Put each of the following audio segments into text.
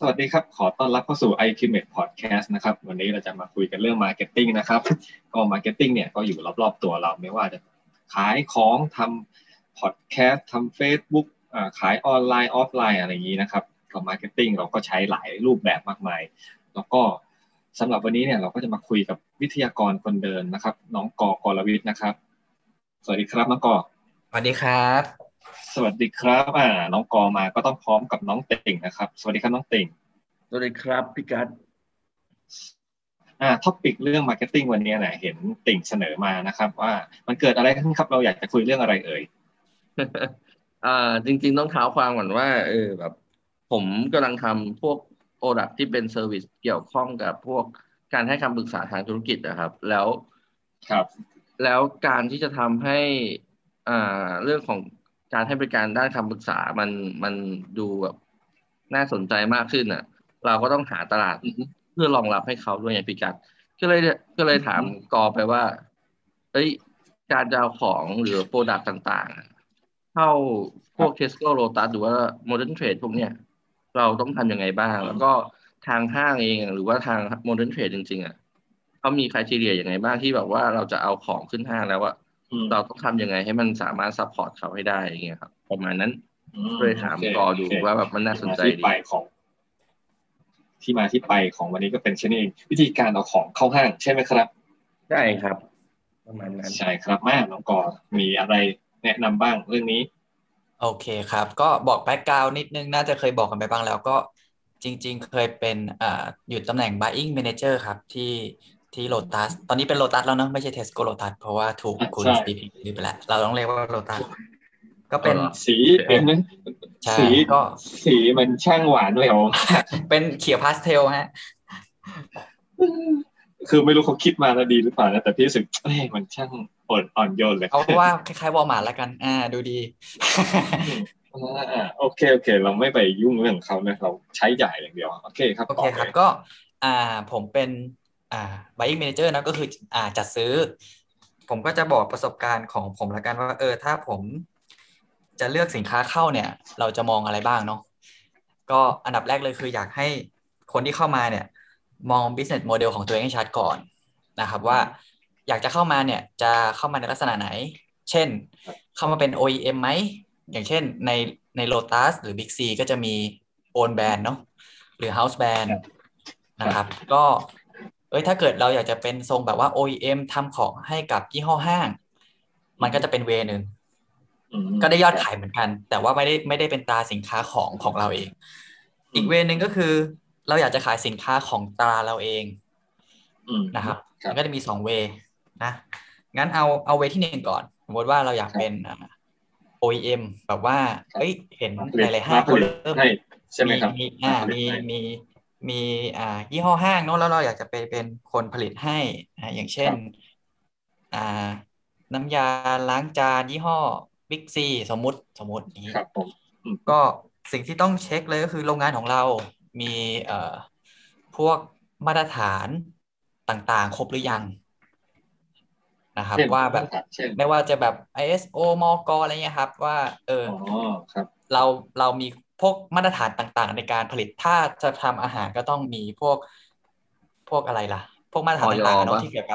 สวัสดีครับขอต้อนรับเข้าสู่ iQmed Podcast นะครับวันนี้เราจะมาคุยกันเรื่อง Marketing นะครับก็ Marketing เนี่ยก็อยู่รอบๆตัวเราไม่ว่าจะขายของทำ Podcast ทำ Facebook ขายออนไลน์ออฟไลน์อะไรอย่างนี้นะครับก็ Marketing เราก็ใช้หลายรูปแบบมากมายแล้วก็สำหรับวันนี้เนี่ยเราก็จะมาคุยกับวิทยากรคนเดิม นะครับน้องกกรวิทย์นะครับสวัสดีครับน้องกสวัสดีครับสวัสดีครับน้องกมาก็ต้องพร้อมกับน้องเต่งนะครับสวัสดีครับน้องเต่งสวัสดีครับพี่กัดท็อปิกเรื่อง marketing วันนี้เนี่ยเห็นเต่งเสนอมานะครับว่ามันเกิดอะไรขึ้นครับเราอยากจะคุยเรื่องอะไรเอ่ยจริงๆต้องเท้าความก่อนว่าแบบผมกำลังทำพวกproduct ที่เป็น service เกี่ยวข้องกับพวกการให้คำปรึกษาทางธุรกิจนะครับแล้วการที่จะทำให้เรื่องของการให้บริการด้านคำปรึกษามันดูแบบน่าสนใจมากขึ้นอ่ะเราก็ต้องหาตลาดเพื่อรองรับให้เขาด้วยไงพี่กัดก็เลยถามกอไปว่าเอ้ยการจะเอาของหรือ product ต่างๆเข้าพวก Tesco Lotus หรือว่า Modern Trade พวกเนี้ยเราต้องทำยังไงบ้างแล้วก็ทางห้างเองหรือว่าทาง Modern Trade จริงๆอ่ะเขามีไครทีเรียยังไงบ้างที่แบบว่าเราจะเอาของขึ้นห้างแล้วว่าเราต้องทำยังไงให้มันสามารถซัพพอร์ตเขาให้ได้อย่างเงี้ยครับประมาณนั้นเลยถามกอดูว่าแบบมันน่าสนใจดีที่มาที่ไปของวันนี้ก็เป็นเช่นนี้วิธีการเอาของเข้าห้างใช่ไหมครับใช่ครับประมาณนั้นใช่ครับแม่น้องกอมีอะไรแนะนำบ้างเรื่องนี้โอเคครับก็บอกแบ็คกราวด์นิดนึงน่าจะเคยบอกกันไปบ้างแล้วก็จริงๆเคยเป็นอยู่ตำแหน่ง Buying Manager ครับที่ Lotus ตอนนี้เป็น Lotus แล้วเนาะไม่ใช่ Tesco Lotus เพราะว่าถูกคุณ CP ไปแล้วเราต้องเรียกว่า Lotus ก็เป็นสีเป็นนึงสีมันช่างหวานเลยผมเป็นเขียวพาสเทลฮะคือไม่รู้เขาคิดมาแล้วดีหรือเปล่านะแต่พี่รู้สึกมันช่างอ่อนโยนเลยเพราะว่าคล้ายๆวอลมาร์ทแล้วกันดูดีโอเคเราไม่ไปยุ่งเรื่องเขานะเราใช้จ่ายอย่างเดียวโอเคครับก็ผมเป็นbuying manager นะก็คือจัดซื้อผมก็จะบอกประสบการณ์ของผมละกันว่าถ้าผมจะเลือกสินค้าเข้าเนี่ยเราจะมองอะไรบ้างเนาะก็อันดับแรกเลยคืออยากให้คนที่เข้ามาเนี่ยมอง business model ของตัวเองให้ชัดก่อนนะครับว่าอยากจะเข้ามาเนี่ยจะเข้ามาในลักษณะไหนเช่นเข้ามาเป็น OEM ไหมอย่างเช่นใน Lotus หรือ Big C ก็จะมี own brand เนาะหรือ house brand นะครับก็ถ้าเกิดเราอยากจะเป็นทรงแบบว่า OEM ทำของให้กับยี่ห้อห้างมันก็จะเป็นเวนึงก็ได้ยอดขายเหมือนกันแต่ว่าไม่ได้เป็นตราสินค้าของเราเองอีกเวนึงก็คือเราอยากจะขายสินค้าของตราเราเองนะครับมันก็จะมี2เวนะงั้นเอาเวที่1ก่อนสมมติว่าเราอยากเป็น OEM แบบว่าเห็นหลายๆห้างเริ่มมียี่ห้อห้างเนาะแล้วเราอยากจะไปเป็นคนผลิตให้อย่างเช่นน้ำยาล้างจานยี่ห้อ Big C สมมุตินี้ก็สิ่งที่ต้องเช็คเลยก็คือโรงงานของเรามีพวกมาตรฐานต่างๆครบหรือยังนะครับว่าแบบไม่ว่าจะแบบ ISO มกอะไรเงี้ยครับว่าเรามีพวกมาตรฐานต่างๆในการผลิตถ้าจะทำอาหารก็ต้องมีพวกอะไรล่ะพวกมาตรฐานต่างๆเนาะที่เกี่ยว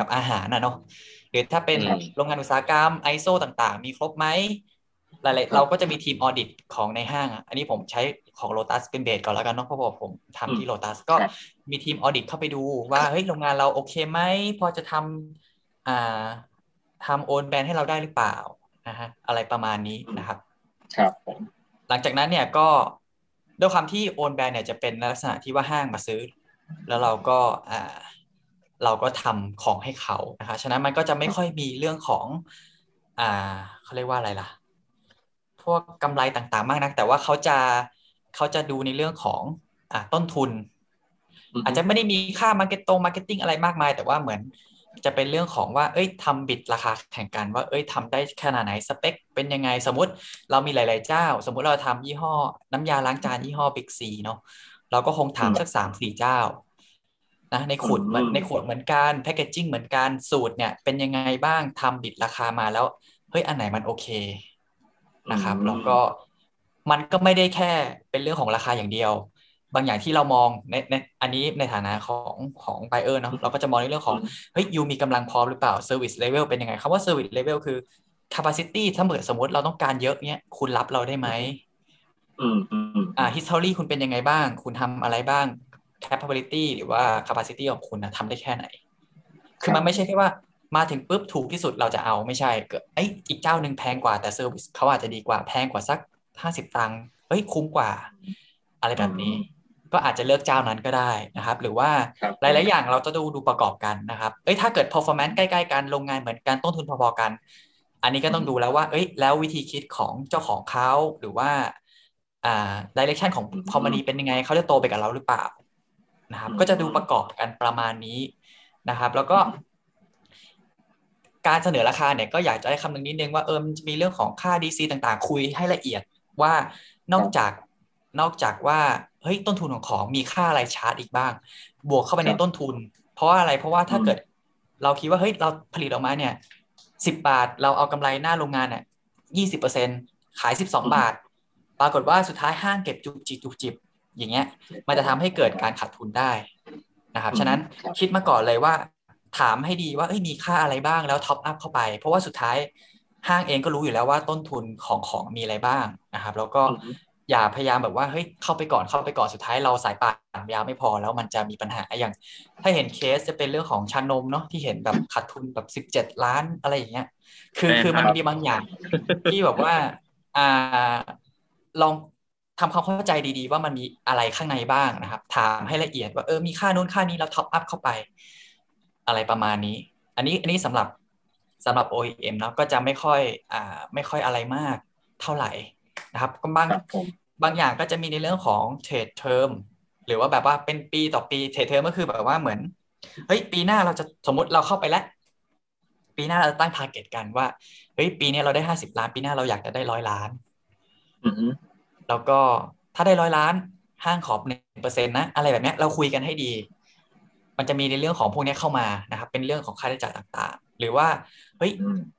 กับอาหารนะเนาะหรือถ้าเป็นโรงงานอุตสาหกรรม ISO ต่างๆมีครบไหมหลายๆเราก็จะมีทีมออดิตของในห้างอันนี้ผมใช้ของ Lotus เป็นเบสก่อนแล้วกันเนาะเพราะผมทำที่ Lotus ก็มีทีมออดิตเข้าไปดูว่าเฮ้ยโรงงานเราโอเคไหมพอจะทำโอนแบรนด์ให้เราได้หรือเปล่านะฮะอะไรประมาณนี้นะครับครับผมหลังจากนั้นเนี่ยก็ด้วยความที่โอนแบรนด์เนี่ยจะเป็นลักษณะที่ว่าห้างมาซื้อแล้วเราก็ทำของให้เขานะคะฉะนั้นมันก็จะไม่ค่อยมีเรื่องของเขาเรียกว่าอะไรล่ะพวกกำไรต่างๆมากนักแต่ว่าเขาจะดูในเรื่องของต้นทุนอาจจะไม่ได้มีค่ามาร์เก็ตติ้งอะไรมากมายแต่ว่าเหมือนจะเป็นเรื่องของว่าทำบิดราคาแข่งกันว่าทำได้ขนาดไหนสเปคเป็นยังไงสมมุติเรามีหลายๆเจ้าสมมุติเราทำยี่ห้อน้ำยาล้างจานยี่ห้อ Big C เนาะเราก็คงถามสัก 3-4 เจ้านะในขวดเหมือนกันแพคเกจจิ้งเหมือนกันสูตรเนี่ยเป็นยังไงบ้างทำบิดราคามาแล้วอันไหนมันโอเคนะครับแล้วก็ มันก็ไม่ได้แค่เป็นเรื่องของราคาอย่างเดียวบางอย่างที่เรามองในอันนี้ในฐานะของไบเออร์เนาะเราก็จะมองในเรื่องของเฮ้ยยูมีกำลังพร้อมหรือเปล่าเซอร์วิสเลเวลเป็นยังไงคำว่าเซอร์วิสเลเวลคือ capacity ถ้าเหมือนสมมติเราต้องการเยอะเนี้ยคุณรับเราได้ไหมhistory คุณเป็นยังไงบ้างคุณทำอะไรบ้าง capability หรือว่า capacity ของคุณนะทำได้แค่ไหนคือมันไม่ใช่แค่ว่ามาถึงปุ๊บถูกที่สุดเราจะเอาไม่ใช่เกิดอีกเจ้านึงแพงกว่าแต่เซอร์วิสเขาอาจจะดีกว่าแพงกว่าสัก50ตังค์เฮ้ยคุ้มกว่าอะไรแบบนี้ก็อาจจะเลือกเจ้านั้นก็ได้นะครับหรือว่าหลายๆอย่างเราจะดูประกอบกันนะครับถ้าเกิด performance ใกล้ๆกันโรงงานเหมือนกันต้นทุนพอๆกันอันนี้ก็ต้องดูแล้วว่าแล้ววิธีคิดของเจ้าของเขาหรือว่าdirection ของ company เป็นยังไงเขาจะโตไปกับเราหรือเปล่านะครับก็จะดูประกอบกันประมาณนี้นะครับแล้วก็การเสนอราคาเนี่ยก็อยากจะให้คำนึงนิดนึงว่ามีเรื่องของค่า DC ต่างๆคุยให้ละเอียดว่านอกจากว่าเฮ้ยต้นทุนของมีค่าอะไรชาร์จอีกบ้างบวกเข้าไปในต้นทุนเพราะอะไรเพราะว่าถ้าเกิดเราคิดว่าเฮ้ยเราผลิตออกมาเนี่ย10บาทเราเอากำไรหน้าโรงงานเนี่ย 20% ขาย12บาทปรากฏว่าสุดท้ายห้างเก็บจุกจิบอย่างเงี้ยมันจะทำให้เกิดการขาดทุนได้นะครับฉะนั้นคิดมาก่อนเลยว่าถามให้ดีว่ามีค่าอะไรบ้างแล้วท็อปอัพเข้าไปเพราะว่าสุดท้ายห้างเองก็รู้อยู่แล้วว่าต้นทุนของมีอะไรบ้างนะครับแล้วก็อย่าพยายามแบบว่าเฮ้ยเข้าไปก่อนสุดท้ายเราสายป่านยาวไม่พอแล้วมันจะมีปัญหาอย่างถ้าเห็นเคสจะเป็นเรื่องของชานมเนาะที่เห็นแบบขาดทุนแบบ17ล้านอะไรอย่างเงี้ยคือมันมีบางอย่างที่แบบว่าลองทำความเข้าใจดีๆว่ามันมีอะไรข้างในบ้างนะครับถามให้ละเอียดว่ามีค่านู้นค่านี้แล้วท็อปอัพเข้าไปอะไรประมาณนี้อันนี้สำหรับ OEM เนาะก็จะไม่ค่อยอะไรมากเท่าไหร่นะครับบางอย่างก็จะมีในเรื่องของเทรดเทอมหรือว่าแบบว่าเป็นปีต่อปีเทรดเทอมก็คือแบบว่าเหมือนเฮ้ยปีหน้าเราจะสมมติเราเข้าไปแล้วปีหน้าเราจะตั้งทาร์เก็ตกันว่าเฮ้ยปีนี้เราได้50ล้านปีหน้าเราอยากจะได้100ล้านแล้วก็ถ้าได้100ล้านห้างขอ 1% นะอะไรแบบนี้เราคุยกันให้ดีมันจะมีในเรื่องของพวกนี้เข้ามานะครับเป็นเรื่องของค่าใช้จ่ายต่างๆหรือว่าเฮ้ย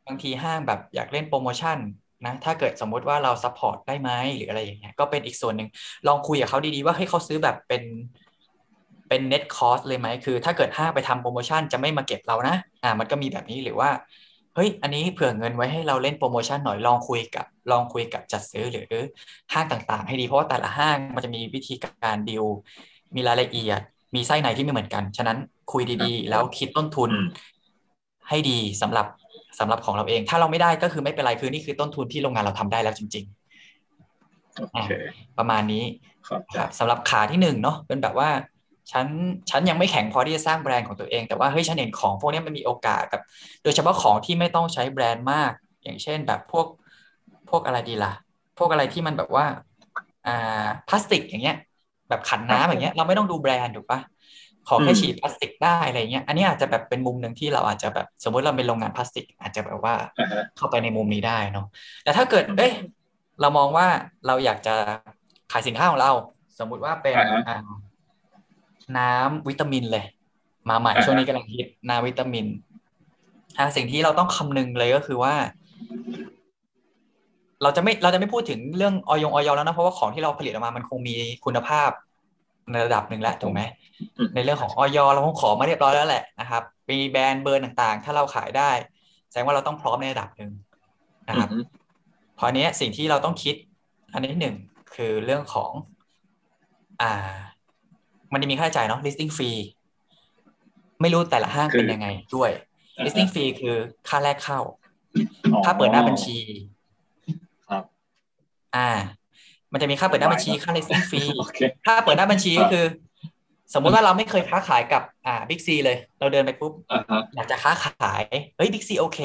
บางทีห้างแบบอยากเล่นโปรโมชั่นนะถ้าเกิดสมมติว่าเราซัพพอร์ตได้ไหมหรืออะไรอย่างเงี้ยก็เป็นอีกส่วนหนึ่งลองคุยกับเขาดีๆว่าให้เขาซื้อแบบเป็น net cost เลยไหมคือถ้าเกิดห้างไปทำโปรโมชั่นจะไม่มาเก็บเรานะมันก็มีแบบนี้หรือว่าเฮ้ยอันนี้เผื่อเงินไว้ให้เราเล่นโปรโมชั่นหน่อยลองคุยกับจัดซื้อหรือห้างต่างๆให้ดีเพราะว่าแต่ละห้างมันจะมีวิธีการดีลมีรายละเอียดมีไส้ในที่ไม่เหมือนกันฉะนั้นคุยดีๆแล้วคิดต้นทุนให้ดีสำหรับของเราเองถ้าเราไม่ได้ก็คือไม่เป็นไรคือนี่คือต้นทุนที่โรงงานเราทำได้แล้วจริงๆ okay. ประมาณนี้ครับสำหรับขาที่1เนาะเป็นแบบว่าฉันยังไม่แข็งพอที่จะสร้างแบรนด์ของตัวเองแต่ว่าเฮ้ยฉันเห็นของพวกนี้มันมีโอกาสกับโดยเฉพาะของที่ไม่ต้องใช้แบรนด์มากอย่างเช่นแบบพวกอะไรดีล่ะพวกอะไรที่มันแบบว่าพลาสติกอย่างเงี้ยแบบขันน้ำอย่างเงี้ยเราไม่ต้องดูแบรนด์ถูกปะขอแค่ฉีดพลาสติกได้อะไรเงี้ยอันนี้อาจจะแบบเป็นมุมนึงที่เราอาจจะแบบสมมติเราเป็นโรงงานพลาสติกอาจจะแบบว่าเข้าไปในมุมนี้ได้เนาะแต่ถ้าเกิดเรามองว่าเราอยากจะขายสินค้าของเราสมมติว่าเป็นน้ำวิตามินเลยมาใหม่ช่วงนี้กำลังฮิตน้ำวิตามินสิ่งที่เราต้องคำนึงเลยก็คือว่าเราจะไม่พูดถึงเรื่องออยแล้วนะเพราะว่าของที่เราผลิตออกมามันคงมีคุณภาพในระดับหนึ่งแล้วถูกไหมในเรื่องของออยเราคงขอมาเรียบร้อยแล้วแหละนะครับมีแบรนด์เบอร์ต่างๆถ้าเราขายได้แสดงว่าเราต้องพร้อมในระดับหนึ่งนะครับพอเนี้ยสิ่งที่เราต้องคิดอันที่หนึ่งคือเรื่องของมันจะมีค่าใช้จ่ายเนาะ listing fee ไม่รู้แต่ละห้างเป็นยังไงด้วย listing fee คือค่าแรกเข้าค่าเปิดหน้าบัญชีมันจะมีค่าเปิดหน้าบัญชีค่า listing fee ค่าเปิดหน้าบัญชีก็คือสมมุติว่าเราไม่เคยค้าขายกับบิ๊กซีเลยเราเดินไปปุ๊บอยากจะค้าขายเฮ้ยบิ๊กซีโอเค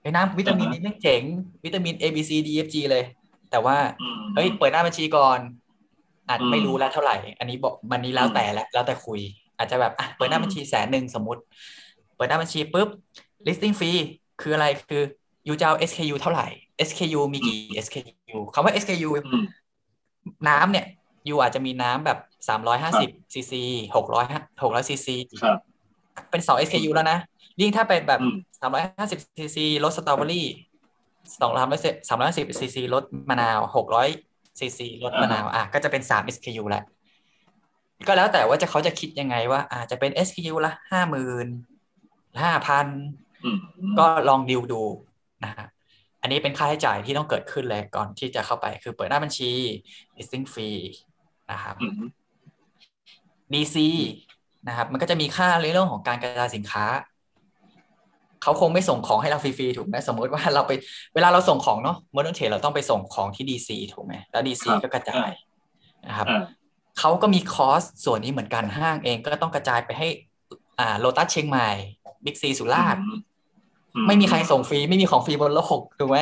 ไอ้น้ำวิตามินนี้มันเจ๋งวิตามิน A B C D E F G เลยแต่ว่าเฮ้ยเปิดหน้าบัญชีก่อนอาจไม่รู้แล้วเท่าไหร่อันนี้บอกมันนี้แล้วแต่คุยอาจจะแบบเปิดหน้าบัญชี100,000สมมุติเปิดหน้าบัญชีปุ๊บ listing fee คืออะไรคืออยู่จะเอา SKU เท่าไหร่ SKU มีกี่ SKU คำว่า SKU น้ำเนี่ยอยู่อาจจะมีน้ำแบบ350 cc 600 cc เป็น2 SKU แล้วนะยิ่งถ้าเป็นแบบ350 cc รสสตรอเบอรี่250 cc รสมะนาว600 ซีรสมะนาวก็จะเป็น3 SKU ละก็แล้วแต่ว่าเขาจะคิดยังไงว่าจะเป็น SKU ละ 50,000 5,000 ก็ลองดิวดูนะฮะอันนี้เป็นค่าใช้จ่ายที่ต้องเกิดขึ้นเลยก่อนที่จะเข้าไปคือเปิดหน้าบัญชี listing fee นะครับ DC นะครับมันก็จะมีค่าในเรื่องของการกระจายสินค้าเขาคงไม่ส่งของให้เราฟรีๆถูกไหมสมมติว่าเราไปเวลาเราส่งของเนาะโมเดิร์นเทรดเราต้องไปส่งของที่ DC ถูกไหมแล้ว DC ก็กระจายนะครับเขาก็มีคอสส่วนนี้เหมือนกันห้างเองก็ต้องกระจายไปให้โลตัสเชียงใหม่บิ๊กซีสุราษฎร์ไม่มีใครส่งฟรีไม่มีของฟรีบนโลกถูกไหม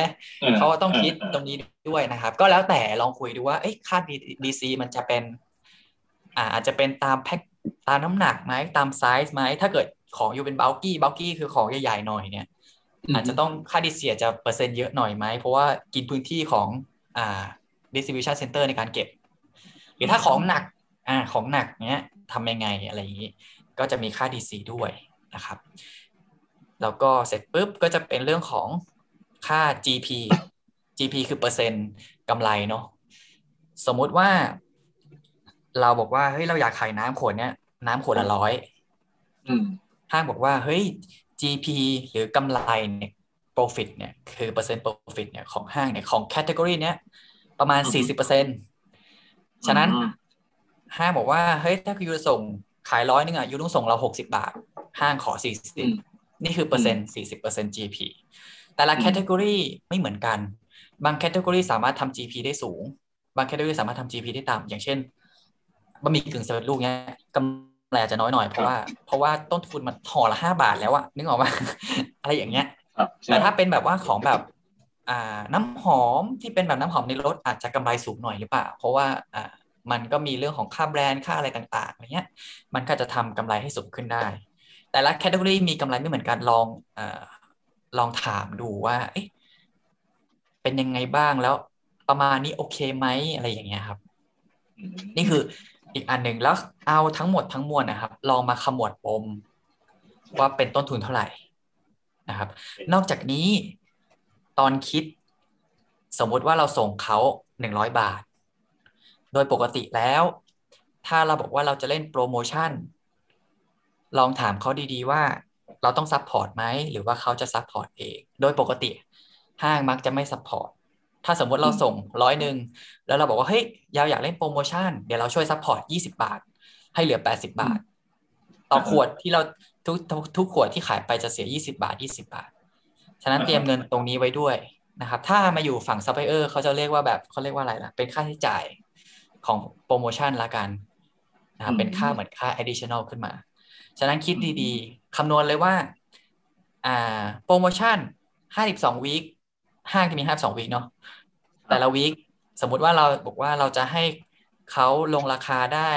เขาก็ต้องคิดตรงนี้ด้วยนะครับก็แล้วแต่ลองคุยดูว่าค่า DC มันจะเป็นอาจจะเป็นตามแพ็คตามน้ำหนักไหมตามไซส์ไหมถ้าเกิดของอยู่เป็นบัลกี้คือของใหญ่ๆหน่อยเนี่ยอาจจะต้องค่าดีเซียจะเปอร์เซ็นต์เยอะหน่อยไหมเพราะว่ากินพื้นที่ของdistribution center ในการเก็บหรือถ้าของหนักของหนักเนี้ยทำยังไงอะไรอย่างนี้ก็จะมีค่า DC ด้วยนะครับแล้วก็เสร็จปุ๊บก็จะเป็นเรื่องของค่า GP คือเปอร์เซ็นต์กำไรเนาะสมมติว่าเราบอกว่าเฮ้ยเราอยากขายน้ำขวดเนี้ยน้ำขวดละ100ห้างบอกว่าเฮ้ย GP หรือกำไรเนี่ย profit เนี่ยคือเปอร์เซ็นต์ profit เนี่ยของห้างเนี่ยของ category เนี้ยประมาณ 40% ฉะนั้นห้างบอกว่าเฮ้ยถ้ายูส่งขาย100นึงอ่ะยูต้องส่งเรา60 บาทห้างขอ40นี่คือเปอร์เซ็นต์ 40% GP แต่ละ category ไม่เหมือนกันบาง category สามารถทำ GP ได้สูงบาง category สามารถทำ GP ได้ต่ำอย่างเช่นบะหมี่กึ่งสำเร็จรูปเนี้ยกำไรอาจจะน้อยหน่อยเพราะว่าต้นทุนมันห่อละ5 บาทแล้วอะนึกออกป่ะอะไรอย่างเงี้ยแต่ถ้าเป็นแบบว่าของแบบน้ำหอมที่เป็นแบบน้ำหอมในรถอาจจะกำไรสูงหน่อยหรือเปล่าเพราะว่ามันก็มีเรื่องของค่าแบรนด์ค่าอะไรต่างๆอะไรเงี้ยมันก็จะทำกำไรให้สูงขึ้นได้แต่ละแคตตาล็อกมีกำไรไม่เหมือนกันลองถามดูว่าเป็นยังไงบ้างแล้วประมาณนี้โอเคไหมอะไรอย่างเงี้ยครับนี่คืออีกอันหนึ่งแล้วเอาทั้งหมดทั้งมวลนะครับลองมาขมวดปมว่าเป็นต้นทุนเท่าไหร่นะครับนอกจากนี้ตอนคิดสมมติว่าเราส่งเขา100 บาทโดยปกติแล้วถ้าเราบอกว่าเราจะเล่นโปรโมชั่นลองถามเขาดีๆว่าเราต้องซัพพอร์ตไหมหรือว่าเขาจะซัพพอร์ตเองโดยปกติห้างมักจะไม่ซัพพอร์ตถ้าสมมติเราส่ง100แล้วเราบอกว่าเฮ้ยเราอยากเล่นโปรโมชั่นเดี๋ยวเราช่วยซัพพอร์ต20 บาทให้เหลือ80 บาทต่อขวดที่เราทุกขวดที่ขายไปจะเสีย20 บาทฉะนั้นเตรียมเงินตรงนี้ไว้ด้วยนะครับถ้ามาอยู่ฝั่งซัพพลายเออร์เขาเรียกว่าอะไรล่ะเป็นค่าใช้จ่ายของโปรโมชั่นละกันนะครับเป็นค่าเหมือนค่า additional ขึ้นมาฉะนั้นคิดดีๆคำนวณเลยว่าโปรโมชั่น52 วีคห้างจะมี52 วีคเนาะแต่ละ วีคสมมุติว่าเราบอกว่าเราจะให้เขาลงราคาได้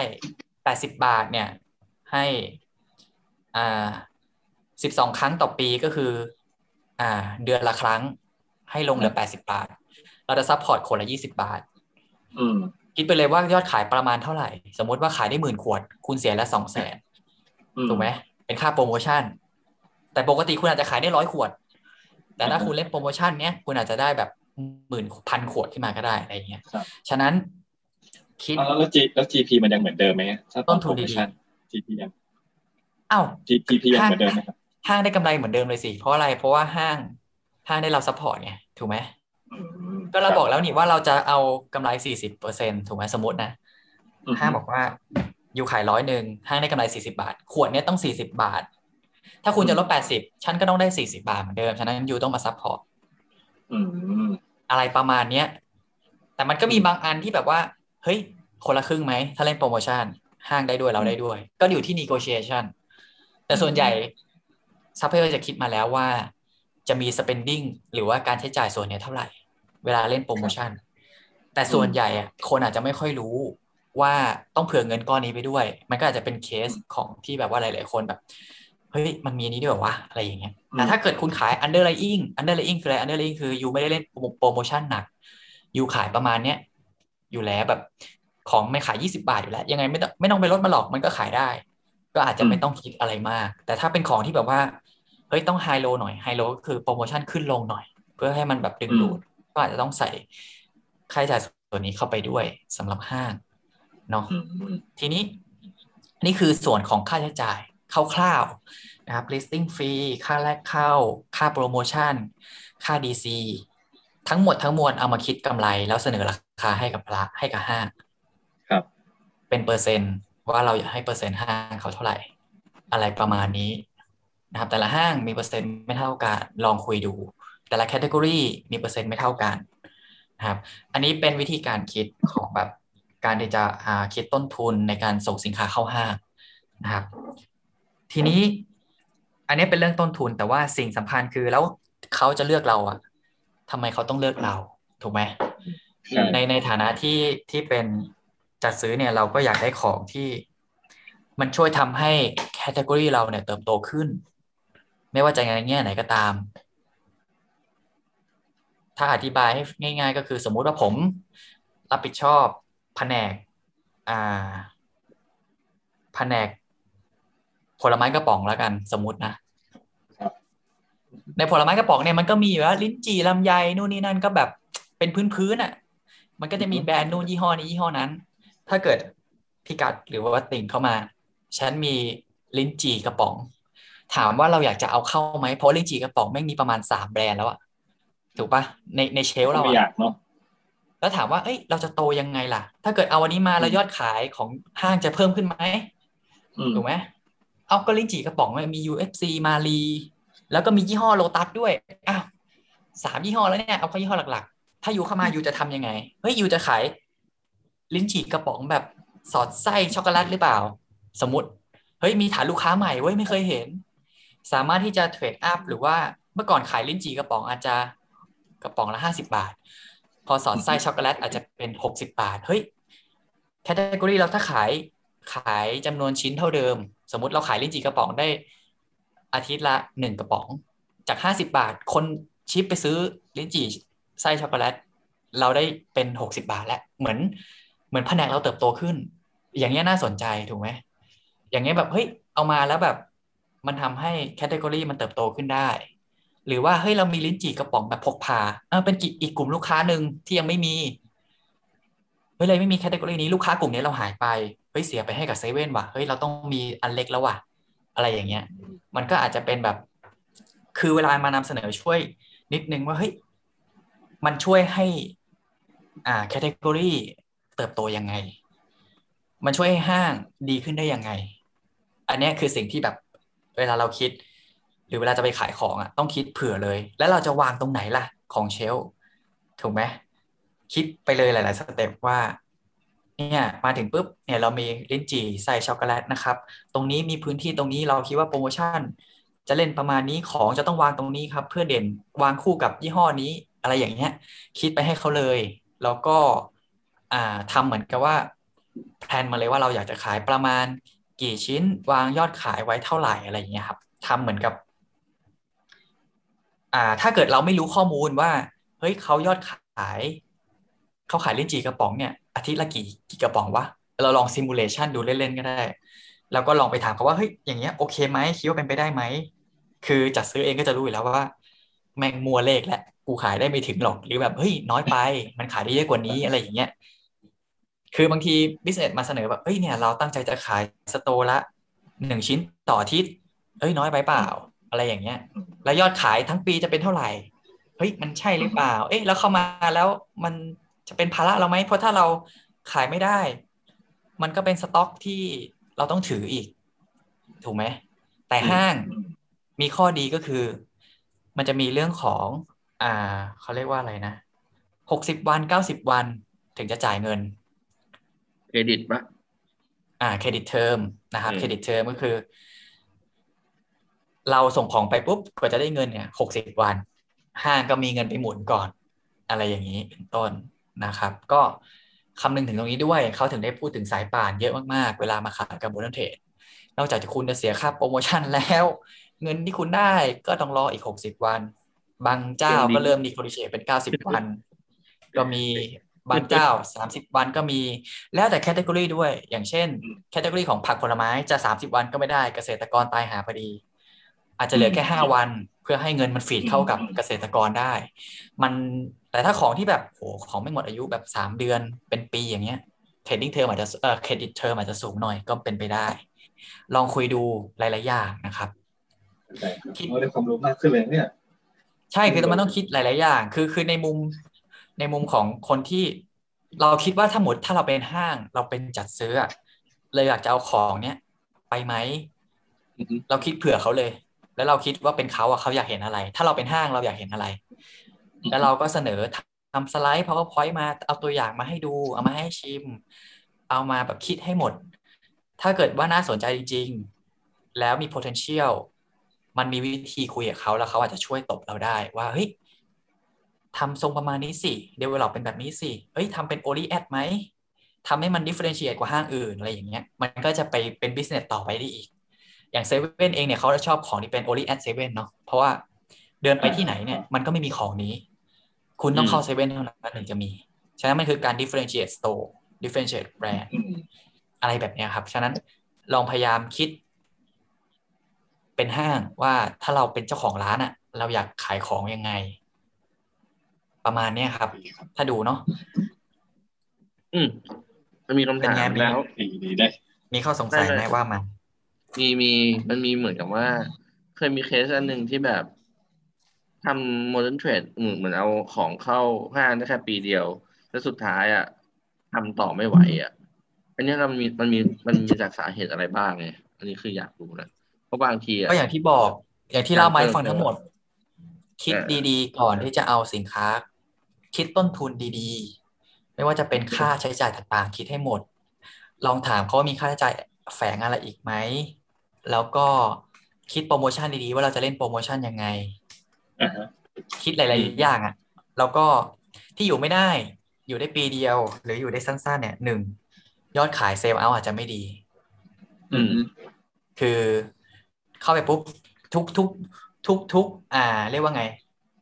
80 บาทเนี่ยให้12 ครั้งต่อปีก็คือเดือนละครั้งให้ลงเหลือ80 บาทเราจะซัพพอร์ตขวดละ20 บาทคิดไปเลยว่ายอดขายประมาณเท่าไหร่สมมติว่าขายได้ 10,000 ขวดคุณเสียละ 200,000 ถูกไหมเป็นค่าโปรโมชั่นแต่ปกติคุณอาจจะขายได้100 ขวดแต่ถ้าคุณเล่นโปรโมชั่นเนี้ยคุณอาจจะได้แบบ10,000 ขวดขึ้นมาก็ได้อะไรเงี้ยฉะนั้นคิดแล้ว GP มันยังเหมือนเดิมไหมถ้าต้นทุน GP ยังGP ยังเหมือนเดิมไหมครับห้างได้กำไรเหมือนเดิมเลยสิเพราะอะไรเพราะว่าห้างได้เราซัพพอร์ตไงถูกไหมก็เราบอกแล้วนี่ว่าเราจะเอากำไร 40% ถูกไหมสมมตินะห้างบอกว่าอยู่ขาย100ห้างได้กำไร40 บาทขวดเนี้ยต้อง40 บาทถ้าคุณจะลด80ฉันก็ต้องได้40 บาทเหมือนเดิมฉะนั้นยูต้องมาซัพพอร์ตอะไรประมาณเนี้ยแต่มันก็มีบางอันที่แบบว่าเฮ้ยคนละครึ่งไหมถ้าเล่นโปรโมชั่นห้างได้ด้วยเราได้ด้วยก็อยู่ที่ negotiation แต่ส่วนใหญ่ซัพพลายเออร์จะคิดมาแล้วว่าจะมี spending หรือว่าการใช้จ่ายส่วนเนี้ยเท่าไหร่เวลาเล่นโปรโมชั่นแต่ส่วนใหญ่อะคนอาจจะไม่ค่อยรู้ว่าต้องเผื่อเงินก้อนนี้ไปด้วยมันก็อาจจะเป็นเคสของที่แบบว่าหลายๆคนแบบเฮ้ยมันมีนี้ด้วยวะอะไรอย่างเงี้ยแต่ถ้าเกิดคุณขาย underlying คืออะไร underlying คือยูไม่ได้เล่นโปรโมชั่นหนักยูขายประมาณเนี้ยอยู่แล้วแบบของไม่ขาย20 บาทอยู่แล้วยังไงไม่ต้องไปลดมาหรอกมันก็ขายได้ก็อาจจะไม่ต้องคิดอะไรมากแต่ถ้าเป็นของที่แบบว่าเฮ้ยต้องไฮโลหน่อยไฮโลก็คือโปรโมชั่นขึ้นลงหน่อยเพื่อให้มันแบบดึงดูดก็อาจจะต้องใส่ค่าใช้จ่ายส่ ตัวนี้เข้าไปด้วยสำหรับห้างเนาะทีนี้นี่คือส่วนของค่าใช้จ่ายคร่าวๆนะครับ listing fee ค่าแรกเข้าค่าโปรโมชั่นค่า DC ทั้งหมดทั้งมวลเอามาคิดกำไรแล้วเสนอราคาให้กับห้างครับเป็นเปอร์เซ็นต์ว่าเราอยากให้เปอร์เซ็นต์ห้างเขาเท่าไหร่อะไรประมาณนี้นะครับแต่ละห้างมีเปอร์เซ็นต์ไม่เท่ากันลองคุยดูแต่ละ category มีเปอร์เซ็นต์ไม่เท่ากันนะครับอันนี้เป็นวิธีการคิดของแบบการที่จะคิดต้นทุนในการส่งสินค้าเข้าห้างนะครับทีนี้อันนี้เป็นเรื่องต้นทุนแต่ว่าสิ่งสำคัญคือแล้วเขาจะเลือกเราอะทำไมเขาต้องเลือกเราถูกไหมในฐานะที่เป็นจัดซื้อเนี่ยเราก็อยากได้ของที่มันช่วยทำให้แคตตากรีเราเนี่ยเติบโตขึ้นไม่ว่าจะในแง่ไหนก็ตามถ้าอธิบายให้ง่ายๆก็คือสมมุติว่าผมรับผิดชอบแผนกผลไม้กระป๋องแล้วกันสมมุตินะในผลไม้กระป๋องเนี่ยมันก็มีอยู่แล้วลิ้นจี่ลำไยนู่นนี่นั่นก็แบบเป็นพื้นๆอ่ะมันก็จะมีแบรนด์นู่นยี่ห้อนี้ยี่ห้อนั้นถ้าเกิดพิกัดหรือว่าติ่งเข้ามาฉันมีลิ้นจี่กระป๋องถามว่าเราอยากจะเอาเข้าไหมเพราะลิ้นจี่กระป๋องแม่งมีประมาณ3แบรนด์แล้วอะถูกปะในเชลเราอยากเนาะแล้วถามว่าเอ้ยเราจะโตยังไงล่ะถ้าเกิดเอาวันนี้มาแล้วยอดขายของห้างจะเพิ่มขึ้นไหมถูกไหมเอาก็ลิ้นจี่กระป๋องมี UFC มาลีแล้วก็มียี่ห้อโลตัสด้วยอ้าว3ยี่ห้อแล้วเนี่ยเอาเข้ายี่ห้อหลักๆถ้าอยู่เข้ามาอยู่จะทำยังไงเฮ้ยอยู่จะขายลิ้นจี่กระป๋องแบบสอดไส้ช็อกโกแลตหรือเปล่าสมมติเฮ้ยมีฐานลูกค้าใหม่เว้ยไม่เคยเห็นสามารถที่จะเทรดอัพหรือว่าเมื่อก่อนขายลิ้นจี่กระป๋องอาจจะกระป๋องละ50 บาทพอสอดไส้ช็อกโกแลตอาจจะเป็น60 บาทเฮ้ยแคตตากรีเราถ้าขายจำนวนชิ้นเท่าเดิมสมมติเราขายลิ้นจี่กระป๋องได้อาทิตย์ละ1กระป๋องจาก50 บาทคนชิปไปซื้อลิ้นจี่ไส้ช็อกโกแลตเราได้เป็น60 บาทแล้วเหมือนแผนกเราเติบโตขึ้นอย่างเงี้ยน่าสนใจถูกไหมอย่างเงี้ยแบบเฮ้ยเอามาแล้วแบบมันทำให้แคตตากรีมันเติบโตขึ้นได้หรือว่าเฮ้ยเรามีลิ้นจี่กระป๋องแบบพกพาเป็นอีกกลุ่มลูกค้าหนึ่งที่ยังไม่มีเฮ้ยเลยไม่มีแคตตากรีนี้ลูกค้ากลุ่มนี้เราหายไปเฮ้ยเสียไปให้กับเซเว่นว่ะเฮ้ยเราต้องมีอันเล็กแล้วว่ะอะไรอย่างเงี้ยมันก็อาจจะเป็นแบบคือเวลามานำเสนอช่วยนิดนึงว่าเฮ้ยมันช่วยให้แคตตากรีเติบโตยังไงมันช่วยให้ห้างดีขึ้นได้ยังไงอันนี้คือสิ่งที่แบบเวลาเราคิดหรือเวลาจะไปขายของอ่ะต้องคิดเผื่อเลยแล้วเราจะวางตรงไหนล่ะของเชลฟ์ถูกไหมคิดไปเลยหลายๆสเต็ปว่าเนี่ยมาถึงปุ๊บเนี่ยเรามีลิ้นจี่ใส่ช็อกโกแลตนะครับตรงนี้มีพื้นที่ตรงนี้เราคิดว่าโปรโมชั่นจะเล่นประมาณนี้ของจะต้องวางตรงนี้ครับเพื่อเด่นวางคู่กับยี่ห้อนี้อะไรอย่างเงี้ยคิดไปให้เขาเลยแล้วก็ทำเหมือนกับว่าแพลนมาเลยว่าเราอยากจะขายประมาณกี่ชิ้นวางยอดขายไว้เท่าไหร่อะไรอย่างเงี้ยครับทำเหมือนกับถ้าเกิดเราไม่รู้ข้อมูลว่าเฮ้ยเขายอดขายเขาขายลิ้นจี่กระป๋องเนี่ยอาทิตย์ละกี่กระป๋องวะเราลองซิมูเลชันดูเล่นๆก็ได้แล้วก็ลองไปถามเขาว่าเฮ้ยอย่างเงี้ยโอเคไหมคิดว่าเป็นไปได้ไหมคือจัดซื้อเองก็จะรู้อยู่แล้วว่าแม่งมัวเลขและกูขายได้ไม่ถึงหรอกหรือแบบเฮ้ยน้อยไปมันขายได้เยอะกว่านี้อะไรอย่างเงี้ยคือบางที business มาเสนอแบบเฮ้ยเนี่ยเราตั้งใจจะขายสโตละ1ชิ้นต่ออาทิตย์เอ้ยน้อยไปเปล่าอะไรอย่างเงี้ยแล้วยอดขายทั้งปีจะเป็นเท่าไหร่เฮ้ยมันใช่หรือเปล่าเอ๊ะแล้วเข้ามาแล้วมันจะเป็นภาระเราไหมเพราะถ้าเราขายไม่ได้มันก็เป็นสต็อกที่เราต้องถืออีกถูกไหมแต่ห้างมีข้อดีก็คือมันจะมีเรื่องของเขาเรียกว่าอะไรนะ60วัน90วันถึงจะจ่ายเงินเครดิตปะเครดิตเทอมนะครับเครดิตเทอมก็คือเราส่งของไปปุ๊บกว่าจะได้เงินเนี่ย60วันห้างก็มีเงินไปหมุนก่อนอะไรอย่างนี้เป็นต้นนะครับก็คำนึงถึงตรงนี้ด้วยเขาถึงได้พูดถึงสายป่านเยอะมากๆเวลามาขายกับโบนัสเทรดนอกจากคุณจะเสียค่าโปรโมชั่นแล้วเงินที่คุณได้ก็ต้องรออีก60วันบางเจ้าก็เริ่มดีโคดิเชตเป็น90วันก็มีบางเจ้า30วันก็มีแล้วแต่แคตตากรีด้วยอย่างเช่นแคตตากรีของผักผลไม้จะ30วันก็ไม่ได้เกษตรกรตายหาพอดีอาจจะเหลือแค่5วันเพื่อให้เงินมันฟีดเข้ากับเกษตรกรได้มันห แต่ถ้าของที่แบบโอ้ของไม่หมดอายุแบบ3เดือนเป็นปีอย่างเงี้ยเทรดดิ้งเทอมอาจจะเครดิตเทอมอาจจะสูงหน่อยก็เป็นไปได้ลองคุยดูหลายๆอย่างนะครับคิดได้ความรู้มากขึ้นเลยเนี่ยใช่คือมันต้องคิดหลายๆอย่างคือในมุมของคนที่เราคิดว่าถ้าหมดถ้าเราเป็นห้างเราเป็นจัดซื้อเลยอยากจะเอาของเนี้ยไปไหมเราคิดเผื่อเขาเลยแล้วเราคิดว่าเป็นเขาอะเขาอยากเห็นอะไรถ้าเราเป็นห้างเราอยากเห็นอะไรแล้วเราก็เสนอทำสไลด์ PowerPoint มาเอาตัวอย่างมาให้ดูเอามาให้ชิมเอามาแบบคิดให้หมดถ้าเกิดว่าน่าสนใจจริงๆแล้วมี potential มันมีวิธีคุยกับเขาแล้วเขาอาจจะช่วยตบเราได้ว่าเฮ้ยทำทรงประมาณนี้สิ develop เป็นแบบนี้สิเฮ้ยทำเป็น only ad ไหมทำให้มัน differentiate กว่าห้างอื่นอะไรอย่างเงี้ยมันก็จะไปเป็น business ต่อไปได้อีกอย่างเซเว่นเองเนี่ยเขาจะชอบของที่เป็น only ad เซเว่นเนาะเพราะว่าเดินไปที่ไหนเนี่ยมันก็ไม่มีของนี้คุณต้องเข้าเซเว่นเท่านั้นถึงจะมีฉะนั้นมันคือการ differentiate store differentiate brand อะไรแบบนี้ครับฉะนั้นลองพยายามคิดเป็นห้างว่าถ้าเราเป็นเจ้าของร้านอะเราอยากขายของยังไงประมาณนี้ครับถ้าดูเนาะมันมีคำถามแล้วมีข้อสงสัยไหมว่ามันมันมีเหมือนกับว่าเคยมีเคสอันนึงที่แบบทำโมเดิร์นเทรดเหมือนเอาของเข้าห้างได้แค่ปีเดียวแล้วสุดท้ายอ่ะทำต่อไม่ไหวอ่ะอันนี้มันมีจากสาเหตุอะไรบ้างไงอันนี้คืออยากรู้นะเพราะบางทีอ่ะก็อย่างที่บอกอย่างที่เล่ามาให้ฟังทั้งหมดคิดดีๆก่อนที่จะเอาสินค้าคิดต้นทุนดีๆไม่ว่าจะเป็นค่าใช้จ่ายต่างๆคิดให้หมดลองถามเขาว่ามีค่าใช้จ่ายแฝงอะไรอีกไหมแล้วก็คิดโปรโมชั่นดีๆว่าเราจะเล่นโปรโมชั่นยังไงคิดหลายๆอย่างอ่ะแล้วก็ที่อยู่ไม่ได้อยู่ได้ปีเดียวหรืออยู่ได้สั้นๆเนี่ย1ยอดขายเซลล์เอาอาจจะไม่ดีคือเข้าไปปุ๊บทุกเรียกว่าไง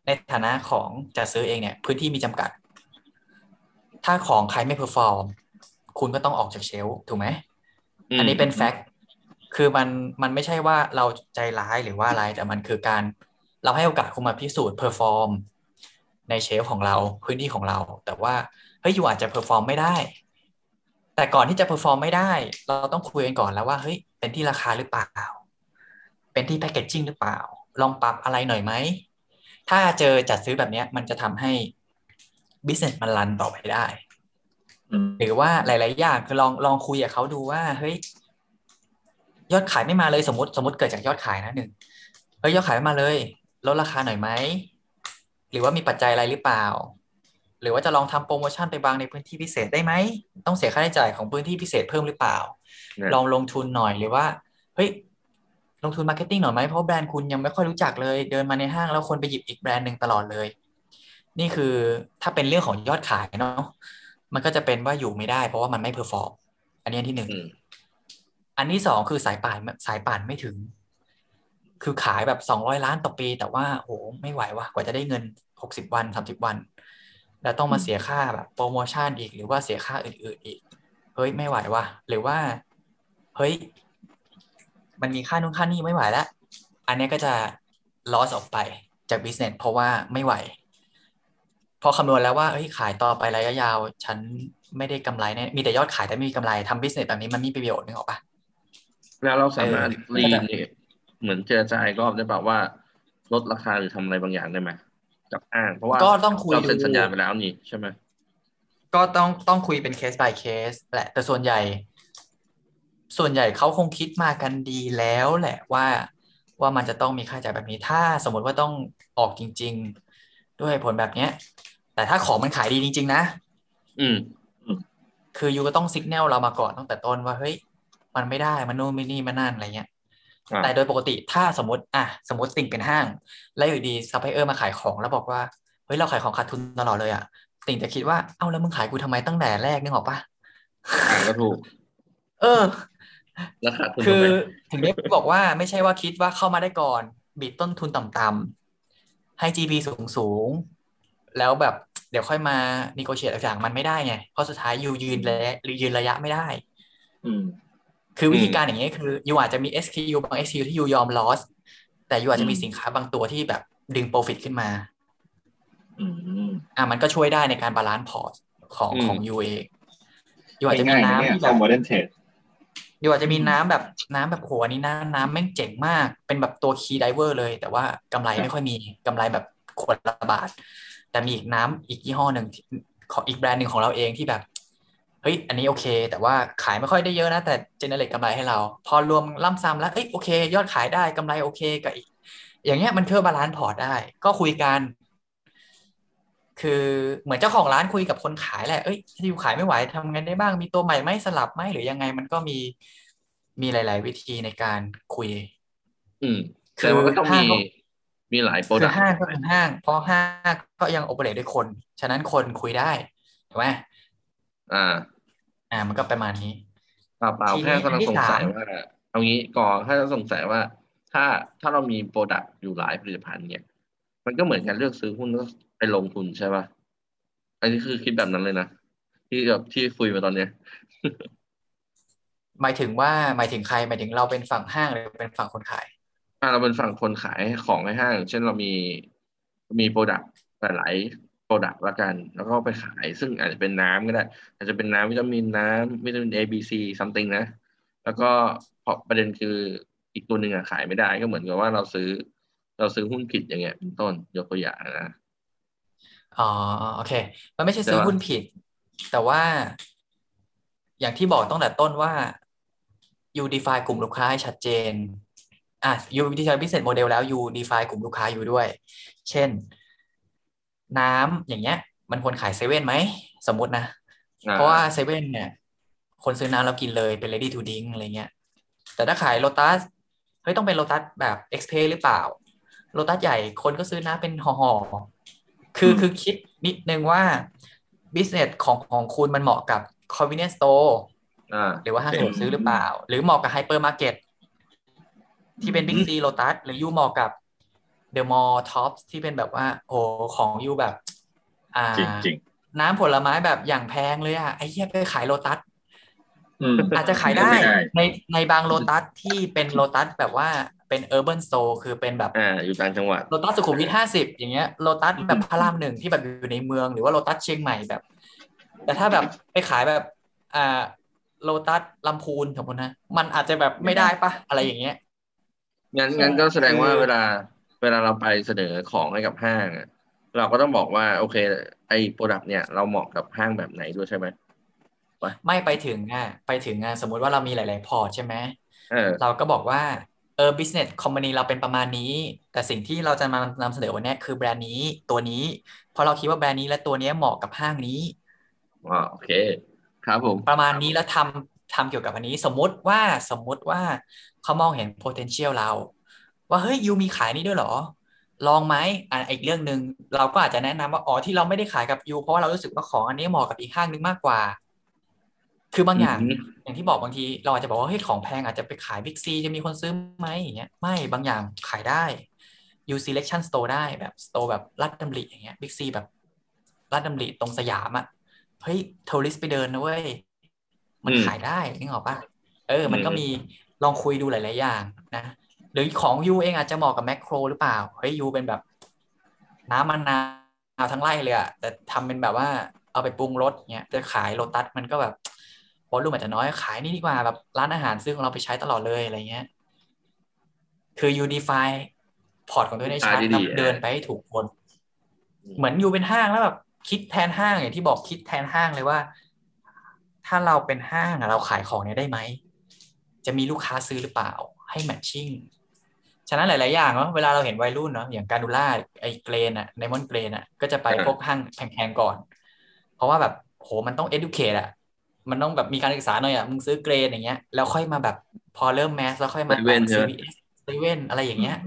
ในฐานะของจัดซื้อเองเนี่ยพื้นที่มีจำกัดถ้าของใครไม่เพอร์ฟอร์มคุณก็ต้องออกจากเชลฟ์ถูกไหมอันนี้เป็นแฟกต์คือมันไม่ใช่ว่าเราใจร้ายหรือว่าอะไรแต่มันคือการเราให้โอกาสคุณมาพิสูจน์เพอร์ฟอร์มในเชลฟ์ของเราพื้นที่ของเราแต่ว่าเฮ้ยอยู่อาจจะเพอร์ฟอร์มไม่ได้แต่ก่อนที่จะเพอร์ฟอร์มไม่ได้เราต้องคุยกันก่อนแล้วว่าเฮ้ยเป็นที่ราคาหรือเปล่าเป็นที่แพคเกจจิ้งหรือเปล่าลองปรับอะไรหน่อยไหมถ้าเจอจัดซื้อแบบนี้มันจะทำให้บิสเนสมันรันต่อไปได้หรือว่าหลายๆอย่างคือลองคุยกับเขาดูว่าเฮ้ยยอดขายไม่มาเลยสมมติเกิดจากยอดขายนะหนึ่งเฮ้ยยอดขายไม่มาเลยลดราคาหน่อยไหมหรือว่ามีปัจจัยอะไรหรือเปล่าหรือว่าจะลองทำโปรโมชั่นไปบางในพื้นที่พิเศษได้ไหมต้องเสียค่าใช้จ่ายของพื้นที่พิเศษเพิ่มหรือเปล่าลองลงทุนหน่อยหรือว่าเฮ้ยลงทุนมาร์เก็ตติ้งหน่อยไหมเพราะแบรนด์คุณยังไม่ค่อยรู้จักเลยเดินมาในห้างแล้วคนไปหยิบอีกแบรนด์หนึ่งตลอดเลยนี่คือถ้าเป็นเรื่องของยอดขายเนาะมันก็จะเป็นว่าอยู่ไม่ได้เพราะว่ามันไม่เพอร์ฟอร์มอันนี้อันที่หนึ่งอันที่สองคือสายป่านไม่ถึงคือขายแบบ200ล้านต่อปีแต่ว่าโอ้ไม่ไหวว่ะกว่าจะได้เงิน60วัน30วันแล้วต้องมาเสียค่าแบบโปรโมชั่นอีกหรือว่าเสียค่าอื่นๆอีกเฮ้ยไม่ไหวว่ะหรือว่าเฮ้ยมันมีค่านู่นค่านี่ไม่ไหวแล้วอันนี้ก็จะ loss ออกไปจาก business เพราะว่าไม่ไหวพอคำนวณแล้วว่าเฮ้ยขายต่อไประยะยาวฉันไม่ได้กำไรแน่มีแต่ยอดขายแต่ไม่มีกำไรทำ business แบบนี้มันมีประโยชน์นึกออกปะแล้วเราสามารถรีเนี่ยเหมือนเจรจาอีกรอบได้ป่าวว่าลดราคาหรือทำอะไรบางอย่างได้ไหมกับห้างเพราะว่าเราเซ็นสัญญาไปแล้วนี่ใช่ไหมก็ต้องคุยเป็นเคส by เคสแหละแต่ส่วนใหญ่เขาคงคิดมากันดีแล้วแหละว่ามันจะต้องมีค่าใช้จ่ายแบบนี้ถ้าสมมติว่าต้องออกจริงๆด้วยผลแบบเนี้ยแต่ถ้าของมันขายดีจริงๆนะคือยูก็ต้องสิกแนลเรามาก่อนตั้งแต่ต้นว่าเฮ้ยมันไม่ได้มันนู่นไม่นี่มันนั่นอะไรเงี้ยแต่โดยปกติถ้าสมมติติ่งเป็นห้างแล้วอยู่ดีซัพพลายเออร์มาขายของแล้วบอกว่าเฮ้ยเราขายของขาดทุนตลอดเลยอ่ะติ่งจะคิดว่าเอ้าแล้วมึงขายกูทำไมตั้งแต่แรกนึกออกปะก็ถูกคือถึงได้บอกว่าไม่ใช่ว่าคิดว่าเข้ามาได้ก่อนบิดต้นทุนต่ำๆให้ GP สูงๆแล้วแบบเดี๋ยวค่อยมานิโกเชียตอะไรอย่างมันไม่ได้ไงเพราะสุดท้ายยืนระยะไม่ได้คือวิธีการอย่างนี้คือยูอาจจะมี SKU บาง SKU ที่ยูยอม loss แต่ยูอาจจะมีสินค้าบางตัวที่แบบดึง profit ขึ้นมา มันก็ช่วยได้ในการบาลานซ์พอร์ตของ UA อยู่อาจจะมีน้ำที่แบบ Modern Trade อยู่อาจจะมีน้ำแบบโหอันนี้น้ำแม่งเจ๋งมากเป็นแบบตัว Key Driver เลยแต่ว่ากำไรไม่ค่อยมีกำไรแบบขวดละบาทแต่มีอีกน้ำอีกยี่ห้อหนึ่งของอีกแบรนด์หนึ่งของเราเองที่แบบเฮ้ยอันนี้โอเคแต่ว่าขายไม่ค่อยได้เยอะนะแต่เจเนเรตกำไรให้เราพอรวมล่ำซ้ำแล้วเอ้ยโอเคยอดขายได้กำไรโอเคกับอีกอย่างเงี้ยมันเพื่อบาลานซ์พอร์ตได้ก็คุยกันคือเหมือนเจ้าของร้านคุยกับคนขายแหละเอ้ยที่ขายไม่ไหวทำไงได้บ้างมีตัวใหม่ไหมสลับไหมหรือยังไงมันก็มีหลายๆวิธีในการคุยคือต้องมีหลายโปรดักต์คือห้างก็เป็นห้างเพราะห้างก็ยังโอเปเรตด้วยคนฉะนั้นคนคุยได้ถูกไหมมันก็ประมาณนี้เปล่าแค่กำลังสงสัยว่าเอางี้ก่อนถ้าสงสัยว่าถ้าเรามีโปรดักต์อยู่หลายผลิตภัณฑ์เนี่ยมันก็เหมือนกันเลือกซื้อหุ้นก็ไปลงทุนใช่ป่ะอันนี้คือคิดแบบนั้นเลยนะที่แบบที่คุยมาตอนเนี้ยหมายถึงใครหมายถึงเราเป็นฝั่งห้างหรือเป็นฝั่งคนขายเราเป็นฝั่งคนขายของในห้างเช่นเรามีโปรดักต์หลายโปรดักต์ละกันแล้วก็ไปขายซึ่งอาจจะเป็นน้ำก็ได้อาจจะเป็นน้ำวิตามินA B C something นะแล้วก็พอประเด็นคืออีกตัวหนึ่งขายไม่ได้ก็เหมือนกับว่าเราซื้อหุ้นผิดอย่างเงี้ยเป็นต้นยกตัวอย่างนะอ๋อโอเคมันไม่ใช่ซื้อหุ้นผิดแต่ว่าอย่างที่บอกตั้งแต่ต้นว่า you define กลุ่มลูกค้าให้ชัดเจนyou define business model แล้ว you define กลุ่มลูกค้าอยู่ด้วยเช่นน้ำอย่างเงี้ยมันควรขายเซเว่นไหมสมมตินะเพราะว่าเซเว่นเนี่ยคนซื้อน้ำเรากินเลยเป็น ready to drink อะไรเงี้ยแต่ถ้าขายโลตัสเฮ้ยต้องเป็นโลตัสแบบ express หรือเปล่าโลตัสใหญ่คนก็ซื้อน้ำเป็นห่อๆคือคิดนิดนึงว่า business ของคุณมันเหมาะกับ convenience store หรือว่าห้างสะดวกซื้อหรือเปล่าหรือเหมาะกับ hypermarket ที่เป็น Big C โลตัสหรืออยู่เหมาะกับเดอะมอลล์ท็อปที่เป็นแบบว่าโอ้ของยูแบบน้ำผลไม้แบบอย่างแพงเลยอ่ะไอ้เหี้ยไปขายโลตัสอาจจะขายได้ในบางโลตัสที่เป็นโลตัสแบบว่าเป็นเออร์เบิร์นโซคือเป็นแบบอยู่ต่างจังหวัดโลตัสสุขุมวิท50อย่างเงี้ยโลตัสแบบพระราม1ที่แบบอยู่ในเมืองหรือว่าโลตัสเชียงใหม่แบบแต่ถ้าแบบไปขายแบบโลตัสลำพูนสมมุตินะมันอาจจะแบบไม่ได้ป่ะอะไรอย่างเงี้ยงั้นก็แสดงว่าเวลาเราไปเสนอของให้กับห้างเราก็ต้องบอกว่าโอเคไอ้โปรดักต์เนี่ยเราเหมาะกับห้างแบบไหนด้วยใช่ไหมไม่ไปถึงสมมุติว่าเรามีหลายๆพอร์ตใช่ไหมเราก็บอกว่าbusiness company เราเป็นประมาณนี้แต่สิ่งที่เราจะมานำเสนอวันนี้คือแบรนด์นี้ตัวนี้เพราะเราคิดว่าแบรนด์นี้และตัวนี้เหมาะกับห้างนี้โอเคครับผมประมาณนี้แล้วทำเกี่ยวกับอันนี้สมมุติว่าเขามองเห็น potential เราว่าเฮ้ยยูมีขายนี่ด้วยเหรอลองไหมอีกเรื่องนึงเราก็อาจจะแนะนำว่าอ๋อที่เราไม่ได้ขายกับยูเพราะว่าเรารู้สึกว่าของอันนี้เหมาะกับอีกห้างนึงมากกว่าคือบางอย่างอย่างที่บอกบางทีเราอาจจะบอกว่าเฮ้ยของแพงอาจจะไปขายบิ๊กซีจะมีคนซื้อไหมอย่างเงี้ยไม่บางอย่างขายได้ยูซีเลคชั่นสโตร์ได้แบบสโตร์แบบลาดดำริอย่างเงี้ยบิ๊กซีแบบลาดดำริตรงสยามอ่ะเฮ้ยทัวริสต์ไปเดินนะเว้ยมันขายได้นึกออกป่ะมันก็มีลองคุยดูหลายๆอย่างนะหรือของยูเองอาจจะเหมาะกับแมคโครหรือเปล่าเฮ้ยยูเป็นแบบน้ำมะนาวทั้งไร่เลยอ่ะแต่ทำเป็นแบบว่าเอาไปปรุงรสเงี้ยจะขายโลตัสมันก็แบบพอรูปอาจจะน้อยขายนี่ดีกว่าแบบร้านอาหารซื้อของเราไปใช้ตลอดเลยอะไรเงี้ยคือยูดีไฟพอร์ตของตัวได้ชัดเดินไปให้ถูกคนเหมือนยูเป็นห้างแล้วแบบคิดแทนห้างอย่างที่บอกคิดแทนห้างเลยว่าถ้าเราเป็นห้างเราขายของเนี้ยได้ไหมจะมีลูกค้าซื้อหรือเปล่าให้แมทชิ่งฉะนั้นหลายๆอย่างเนาะเวลาเราเห็นวัยรุ่นเนาะอย่างการูล่าไอ้เกรนอะไดมอนด์เกรนอะก็จะไปพวกห้างแพงๆก่อนเพราะว่าแบบโหมันต้อง educate อะมันต้องแบบมีการศึกษาหน่อยอะมึงซื้อเกรนอย่างเงี้ยแล้วค่อยมาแบบพอเริ่มแมสแล้วค่อยมาแบบ CVS 7อะไรอย่างเงี้ย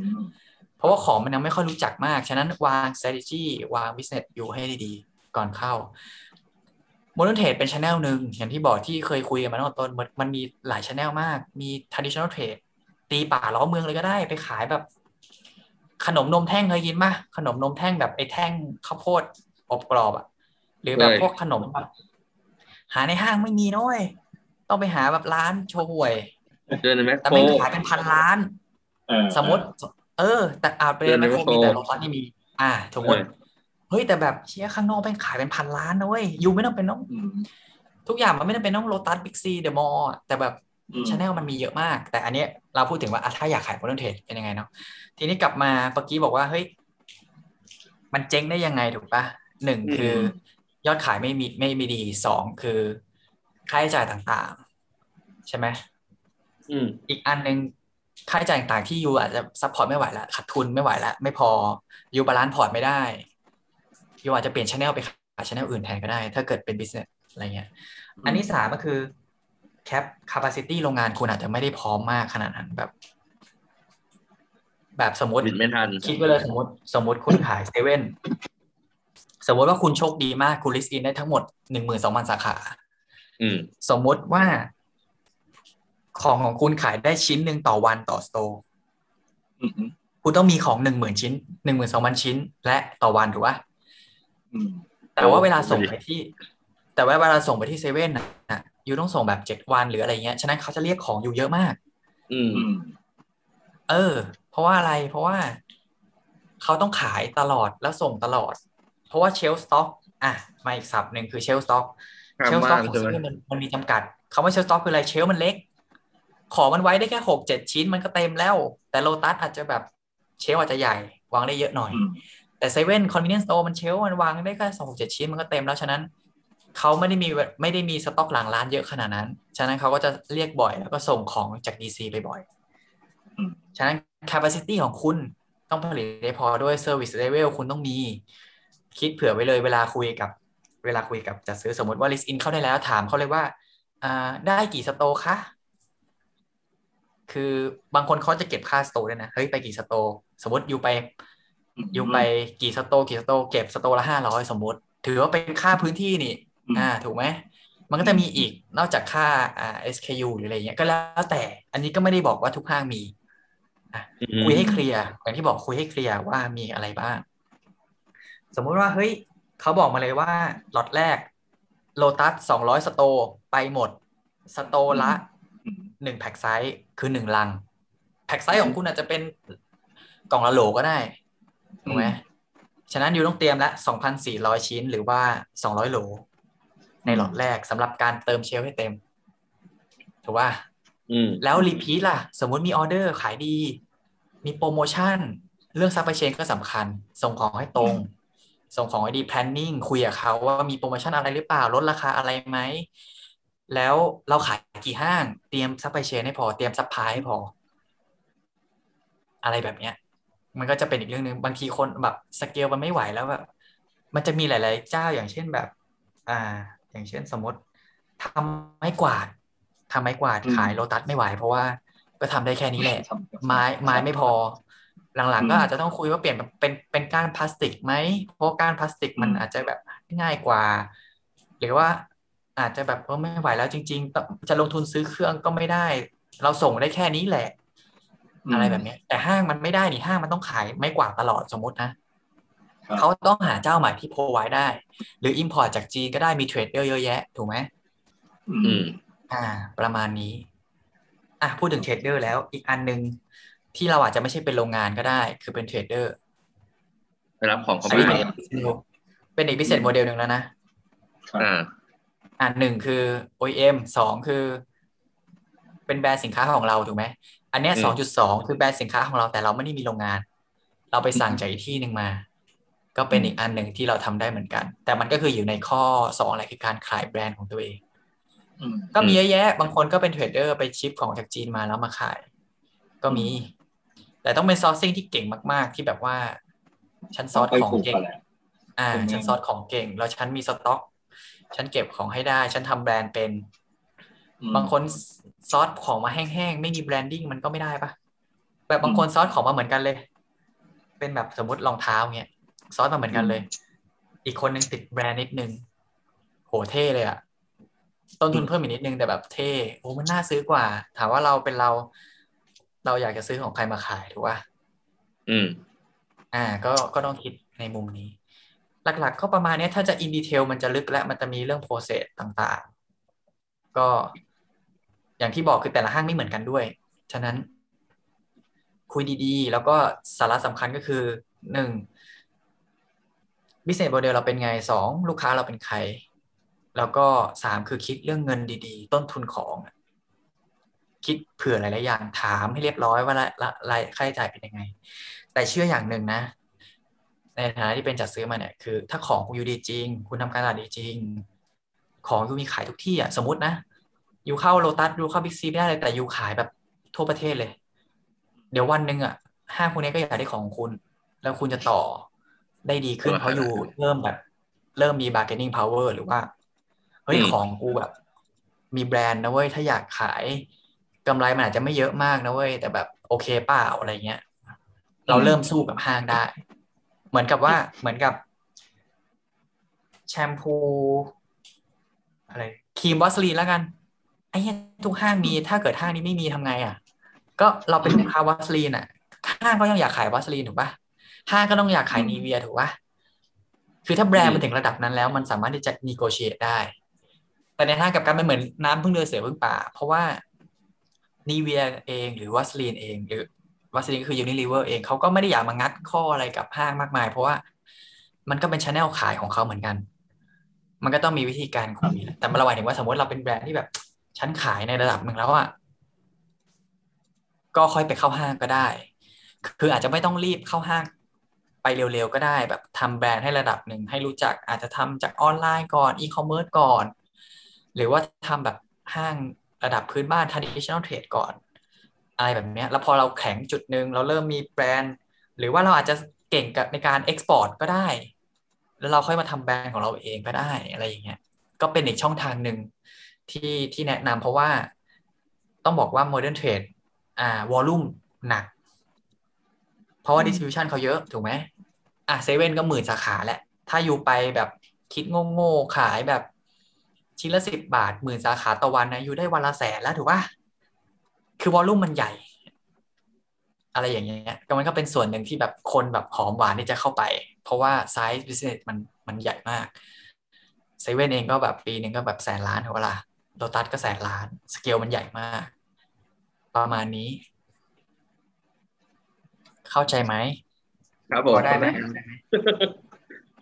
เพราะว่าของมันยังไม่ค่อยรู้จักมากฉะนั้นวาง strategy วาง business อยู่ให้ดีๆก่อนเข้า Modern Trade เป็น channel นึงอย่างที่บอกที่เคยคุยกันมาตั้งแต่ต้นมันมีหลาย channel มากมี traditional tradeตีป่าล้อเมืองเลยก็ได้ไปขายแบบขนมนมแท่งเคยกินป่ะขนมนมแท่งแบบไอ้แท่งข้าวโพดอบกรอบอ่ะหรือแบบพวกขนมแบบหาในห้างไม่มีน้อยต้องไปหาแบบร้านโชห่วยแต่ไม่ขายเป็นพันล้านสมมติแต่อาจเป็นแมคโครมีแต่โลตัสนี่มีสมมติ เฮ้ยแต่แบบเชี่ยข้างนอกแม่งขายเป็นพันล้านนะเว้ยยูไม่ต้องเป็นต้องทุกอย่างมันไม่ต้องเป็นต้องโลตัสบิ๊กซีเดอะมอลล์แต่แบบชาแนลมันมีเยอะมากแต่อันนี้เราพูดถึงว่าถ้าอยากขายโปรดักต์เป็นยังไงเนาะทีนี้กลับมาเมื่อกี้บอกว่าเฮ้ยมันเจ๊งได้ยังไงถูกป่ะหนึ่งคือยอดขายไม่ดีสองคือค่าใช้จ่ายต่างๆใช่ไหมอีกอันนึงค่าใช้จ่ายต่างๆที่ยูอาจจะซัพพอร์ตไม่ไหวละขาดทุนไม่ไหวละไม่พอยูบาลานซ์พอร์ตไม่ได้ยูอาจจะเปลี่ยนชาแนลไปขายชาแนลอื่นแทนก็ได้ถ้าเกิดเป็นบิสเนสอะไรเงี้ยอันนี้สามก็คือแคป capacity โรงงานคุณอาจจะไม่ได้พร้อมมากขนาดนั้นแบบสมมติไม่ทันคิดไว้เลยสมมติคุณขายเซเว่นสมมติว่าคุณโชคดีมากคุณ list in ได้ทั้งหมด 12,000 สาขาสมมติว่าของคุณขายได้ชิ้นหนึ่งต่อวันต่อสโตร์คุณต้องมีของ 10,000 ชิ้น 12,000 ชิ้นและต่อวันถูกป่ะแต่ว่าเวลาส่งไปที่เซเว่นน่ะยูต้องส่งแบบ7วันหรืออะไรเงี้ยฉะนั้นเขาจะเรียกของอยู่เยอะมากเพราะว่าอะไรเพราะว่าเขาต้องขายตลอดแล้วส่งตลอดเพราะว่าเชลฟ์สต็อกอ่ะมาอีกศัพท์หนึ่งคือเชลฟ์สต็อกของเซเว่นมันมีจำกัดคำว่าเชลฟ์สต็อกคืออะไรเชลฟ์มันเล็กของมันไว้ได้แค่ 6-7 ชิ้นมันก็เต็มแล้วแต่โลตัสอาจจะแบบเชลฟ์อาจจะใหญ่วางได้เยอะหน่อยแต่เซเว่นคอนเวเนียนสโตร์มันเชลฟ์มันวางได้แค่ 6-7 ชิ้นมันก็เต็มแล้วฉะนั้นเขาไม่ได้มีสต็อกหลังร้านเยอะขนาดนั้นฉะนั้นเขาก็จะเรียกบ่อยแล้วก็ส่งของจาก DC ไปบ่อยฉะนั้น capacity ของคุณต้องผลิตได้พอด้วย service level คุณต้องมีคิดเผื่อไว้เลยเวลาคุยกับจัดซื้อสมมติว่า list in เข้าได้แล้วถามเขาเลยว่าได้กี่สโตร์คะคือบางคนเขาจะเก็บค่าสโตร์ด้วยนะเฮ้ยไปกี่สโตร์สมมติอยู่ไปกี่สโตร์เก็บสโตร์ละ500สมมติถือว่าเป็นค่าพื้นที่นี่ถูกไหมมันก็จะมีอีกนอกจากค่าSKU หรืออะไรเงี้ยก็แล้วแต่อันนี้ก็ไม่ได้บอกว่าทุกห้างมีคุยให้เคลียร์อย่างที่บอกคุยให้เคลียร์ว่ามีอะไรบ้างสมมุติว่าเฮ้ยเขาบอกมาเลยว่าล็อตแรกโลตัส200สโตร์ไปหมดสโตร์ละ1แพ็คไซส์คือ1ลังแพ็คไซส์ของคุณอาจจะเป็นกล่องละโหลก็ได้ถูกไหมฉะนั้นยูต้องเตรียมละ 2,400 ชิ้นหรือว่า200โหลในล็อตแรกสำหรับการเติมเชลฟ์ให้เต็มถูกป่ะแล้วรีพีทล่ะสมมุติมีออเดอร์ขายดีมีโปรโมชั่นเรื่องซัพพลายเชนก็สำคัญส่งของให้ตรงส่งของให้ดีแพลนนิ่งคุยกับเขาว่ามีโปรโมชั่นอะไรหรือเปล่าลดราคาอะไรไหมแล้วเราขายกี่ห้างเตรียมซัพพลายเชนให้พอเตรียมซัพพลายให้พออะไรแบบเนี้ยมันก็จะเป็นอีกเรื่องนึงบางทีคนแบบสเกลมันไม่ไหวแล้วแบบมันจะมีหลายๆเจ้าอย่างเช่นแบบอย่างเช่นสมมติทำไม้กวาดขายโลตัสไม่ไหวเพราะว่าก็ทำได้แค่นี้แหละไม้ไม่พอหลังๆก็อาจจะต้องคุยว่าเปลี่ยนเป็นก้านพลาสติกไหมเพราะก้านพลาสติกมันอาจจะแบบง่ายกว่าหรือว่าอาจจะแบบไม่ไหวแล้วจริงๆจะลงทุนซื้อเครื่องก็ไม่ได้เราส่งได้แค่นี้แหละอะไรแบบนี้แต่ห้างมันไม่ได้นี่ห้างมันต้องขายไม้กวาดตลอดสมมตินะเขาต้องหาเจ้าใหม่ที่โพไวด์ได้หรือ import จากจีนก็ได้มีเทรดเยอะแยะถูกไหมประมาณนี้พูดถึงเทรดเดอร์แล้วอีกอันนึงที่เราอาจจะไม่ใช่เป็นโรงงานก็ได้คือเป็นเทรดเดอร์ไปรับของเขาเป็นอีกพิเศษโมเดลหนึ่งแล้วนะหนึ่งคือ OEM สองคือเป็นแบรนด์สินค้าของเราถูกไหมอันนี้ 2.2 คือแบรนด์สินค้าของเราแต่เราไม่ได้มีโรงงานเราไปสั่งจากอีกที่นึงมาก็เป็นอีกอันหนึ่งที่เราทำได้เหมือนกันแต่มันก็คืออยู่ในข้อ2อะไรคือการขายแบรนด์ของตัวเองก็มีเยอะแยะบางคนก็เป็นเทรดเดอร์ไปชิปของจากจีนมาแล้วมาขายก็มีแต่ต้องเป็นซอร์ซิ่งที่เก่งมากๆที่แบบว่าฉันซอร์สของเก่งฉันซอร์สของเก่งแล้วฉันมีสต็อกฉันเก็บของให้ได้ฉันทำแบรนด์เป็นบางคนซอร์สของมาแห้งๆไม่มีแบรนดิ้งมันก็ไม่ได้ป่ะแบบบางคนซอร์สของมาเหมือนกันเลยเป็นแบบสมมติรองเท้าเงี้ยซอสมาเหมือนกันเลยอีกคนนึงติดแบรนด์นิดนึงโหเท่เลยอะต้นทุนเพิ่มอีกนิดนึงแต่แบบเท่โอ้มันน่าซื้อกว่าถามว่าเราอยากจะซื้อของใครมาขายถูกป่ะก็ต้องคิดในมุมนี้หลักๆก็ประมาณนี้ถ้าจะอินดีเทลมันจะลึกและมันจะมีเรื่องโปรเซสต่างๆก็อย่างที่บอกคือแต่ละห้างไม่เหมือนกันด้วยฉะนั้นคุยดีๆแล้วก็สาระสำคัญก็คือ1 business model เราเป็นไง2ลูกค้าเราเป็นใครแล้วก็3คือคิดเรื่องเงินดีๆต้นทุนของคิดเผื่อหลายๆอย่างถามให้เรียบร้อยว่ารายค่าใช้จ่ายเป็นยังไงแต่เชื่ออย่างหนึ่งนะในฐานะที่เป็นจัดซื้อมาเนี่ยคือถ้าของคุณอยู่ดีจริงคุณทำการตลาดดีจริงของยูมีขายทุกที่อ่ะสมมตินะยูเข้าโลตัสยูเข้าบิ๊กซีไม่ได้เลยแต่ยูขายแบบทั่วประเทศเลยเดี๋ยววันนึงอ่ะห้างพวกนี้ก็อยากได้ของคุณแล้วคุณจะต่อได้ดีขึ้นเพราะยูเริ่มมี bargaining power หรือว่าเฮ้ยของกูแบบมีแบรนด์นะเว้ยถ้าอยากขายกำไรมันอาจจะไม่เยอะมากนะเว้ยแต่แบบโอเคเปล่าอะไรเงี้ยเราเริ่มสู้กับห้างได้เหมือนกับแชมพูอะไรครีมวาสลีนแล้วกันไอ้เหี้ยทุกห้างมีถ้าเกิดห้างนี้ไม่มีทำไงอ่ะก็เราเป็นลูกค้าวาสลีนอ่ะห้างก็ต้องอยากขายวาสลีนถูกป่ะห้างก็ต้องอยากขายนีเวียถูกป่ะคือถ้าแบรนด์มันถึงระดับนั้นแล้วมันสามารถที่จะ negotiate ได้แต่ในทางกับการมันเหมือนน้ำพึ่งเรือเสือพึ่งป่าเพราะว่านีเวียเองหรือวาสลีนเองหรือวาสลีนก็คือยูนิลิเวอร์เองเขาก็ไม่ได้อยากมางัดข้ออะไรกับห้างมากมายเพราะว่ามันก็เป็น channel ขายของเขาเหมือนกันมันก็ต้องมีวิธีการคุยแต่มาระหว่างถึงว่าสมมติเราเป็นแบรนด์ที่แบบชั้นขายในระดับหนึ่งแล้วอ่ะก็ค่อยไปเข้าห้างก็ได้คืออาจจะไม่ต้องรีบเข้าห้างไปเร็วๆก็ได้แบบทำแบรนด์ให้ระดับหนึ่งให้รู้จักอาจจะทำจากออนไลน์ก่อนอีคอมเมิร์ซก่อนหรือว่าทำแบบห้างระดับพื้นบ้าน traditional trade ก่อนอะไรแบบนี้แล้วพอเราแข็งจุดนึงเราเริ่มมีแบรนด์หรือว่าเราอาจจะเก่งกับในการ export ก็ได้แล้วเราค่อยมาทำแบรนด์ของเราเองก็ได้อะไรอย่างเงี้ยก็เป็นอีกช่องทางนึงที่แนะนำเพราะว่าต้องบอกว่า modern trade volume หนักเพราะว่า distribution เขาเยอะถูกไหมเซเว่นก็หมื่นสาขาแหละถ้าอยู่ไปแบบคิดโง่ๆขายแบบชิ้นละ10 บาทหมื่นสาขาต่อวันนะอยู่ได้วันละแสนแล้วถูกป่ะคือวอลลุ่มมันใหญ่อะไรอย่างเงี้ยมันก็เป็นส่วนหนึ่งที่แบบคนแบบหอมหวานที่จะเข้าไปเพราะว่าไซส์บิสซิเนสมันใหญ่มากเซเว่นเองก็แบบปีนึงก็แบบแสนล้านถูกป่ะล่ะโลตัสก็แสนล้านสเกลมันใหญ่มากประมาณนี้เข้าใจไหมครับผมได้ไหม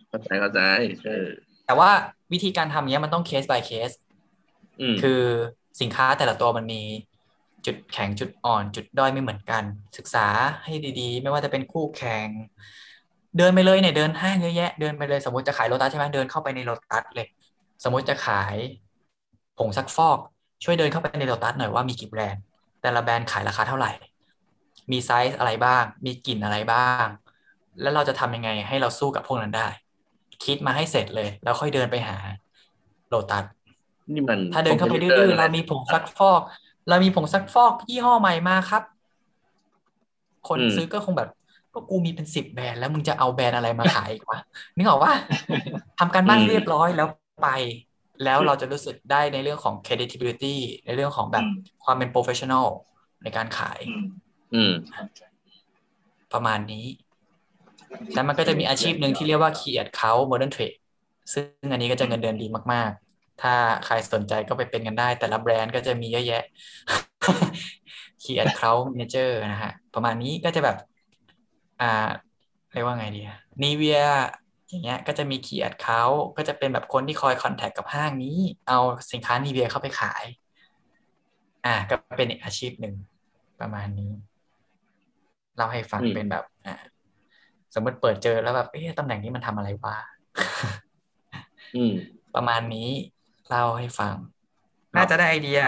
เข้าใจแต่ว่าวิธีการทำเนี้ยมันต้อง case by case คือสินค้าแต่ละตัวมันมีจุดแข็งจุดอ่อนจุดด้อยไม่เหมือนกันศึกษาให้ดีๆไม่ว่าจะเป็นคู่แข่งเดินไปเลยเนี่ยเดินห้างเยอะแยะเดินไปเลยสมมติจะขายโลตัสใช่ไหมเดินเข้าไปในโลตัสเลยสมมติจะขายผงซักฟอกช่วยเดินเข้าไปในโลตัสหน่อยว่ามีกี่แบรนด์แต่ละแบรนด์ขายราคาเท่าไหร่มีไซส์อะไรบ้างมีกลิ่นอะไรบ้างแล้วเราจะทำยังไงให้เราสู้กับพวกนั้นได้คิดมาให้เสร็จเลยแล้วค่อยเดินไปหาโลตัสนี่มันถ้าเดินเข้าไปดื้อๆเรามีผงซักฟอกยี่ห้อใหม่มาครับคนซื้อก็คงแบบก็กูมีเป็น10 แบรนด์แล้วมึงจะเอาแบรนด์อะไรมาขายอีกวะนึกออกว่าทำการบ้านเรียบร้อยแล้วไปแล้วเราจะรู้สึกได้ในเรื่องของ credibility ในเรื่องของแบบความเป็น professional ในการขายประมาณนี้แต่มันก็จะมีอาชีพหนึ่งที่เรียกว่า Create Account Modern Trade ซึ่งอันนี้ก็จะเงินเดือนดีมากๆถ้าใครสนใจก็ไปเป็นกันได้แต่ละแบรนด์ก็จะมีเยอะแยะ Create Account Manager นะฮะประมาณนี้ก็จะแบบเรียกว่าไงดี Nivea อย่างเงี้ยก็จะมี Create Account ก็จะเป็นแบบคนที่คอยคอนแทคกับห้างนี้เอาสินค้า Nivea เข้าไปขายก็เป็นอีกอาชีพหนึ่งประมาณนี้เราให้ฟังเป็นแบบสมมติเปิดเจอแล้วแบบตำแหน่งนี้มันทำอะไรวะประมาณนี้เราให้ฟังน่าจะได้ไอเดีย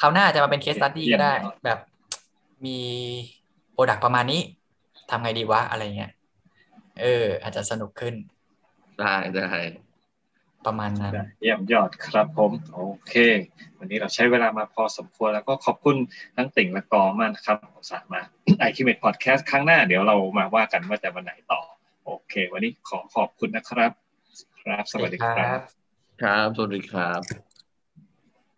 คราวหน้าจะมาเป็น case study ก็ได้แบบมีโปรดักต์ประมาณนี้ทำไงดีวะอะไรเงี้ยอาจจะสนุกขึ้นได้ประมาณนั้นเยี่ยมยอดครับผมโอเควันนี้เราใช้เวลามาพอสมควรแล้วก็ขอบคุณทั้งติ่งและกอมากนะครับผมสามารถIQMed Podcast ครั้งหน้าเดี๋ยวเรามาว่ากันว่าจะวันไหนต่อโอเควันนี้ขอขอบคุณนะครับครับสวัสดีครับครับสวัสดีครับ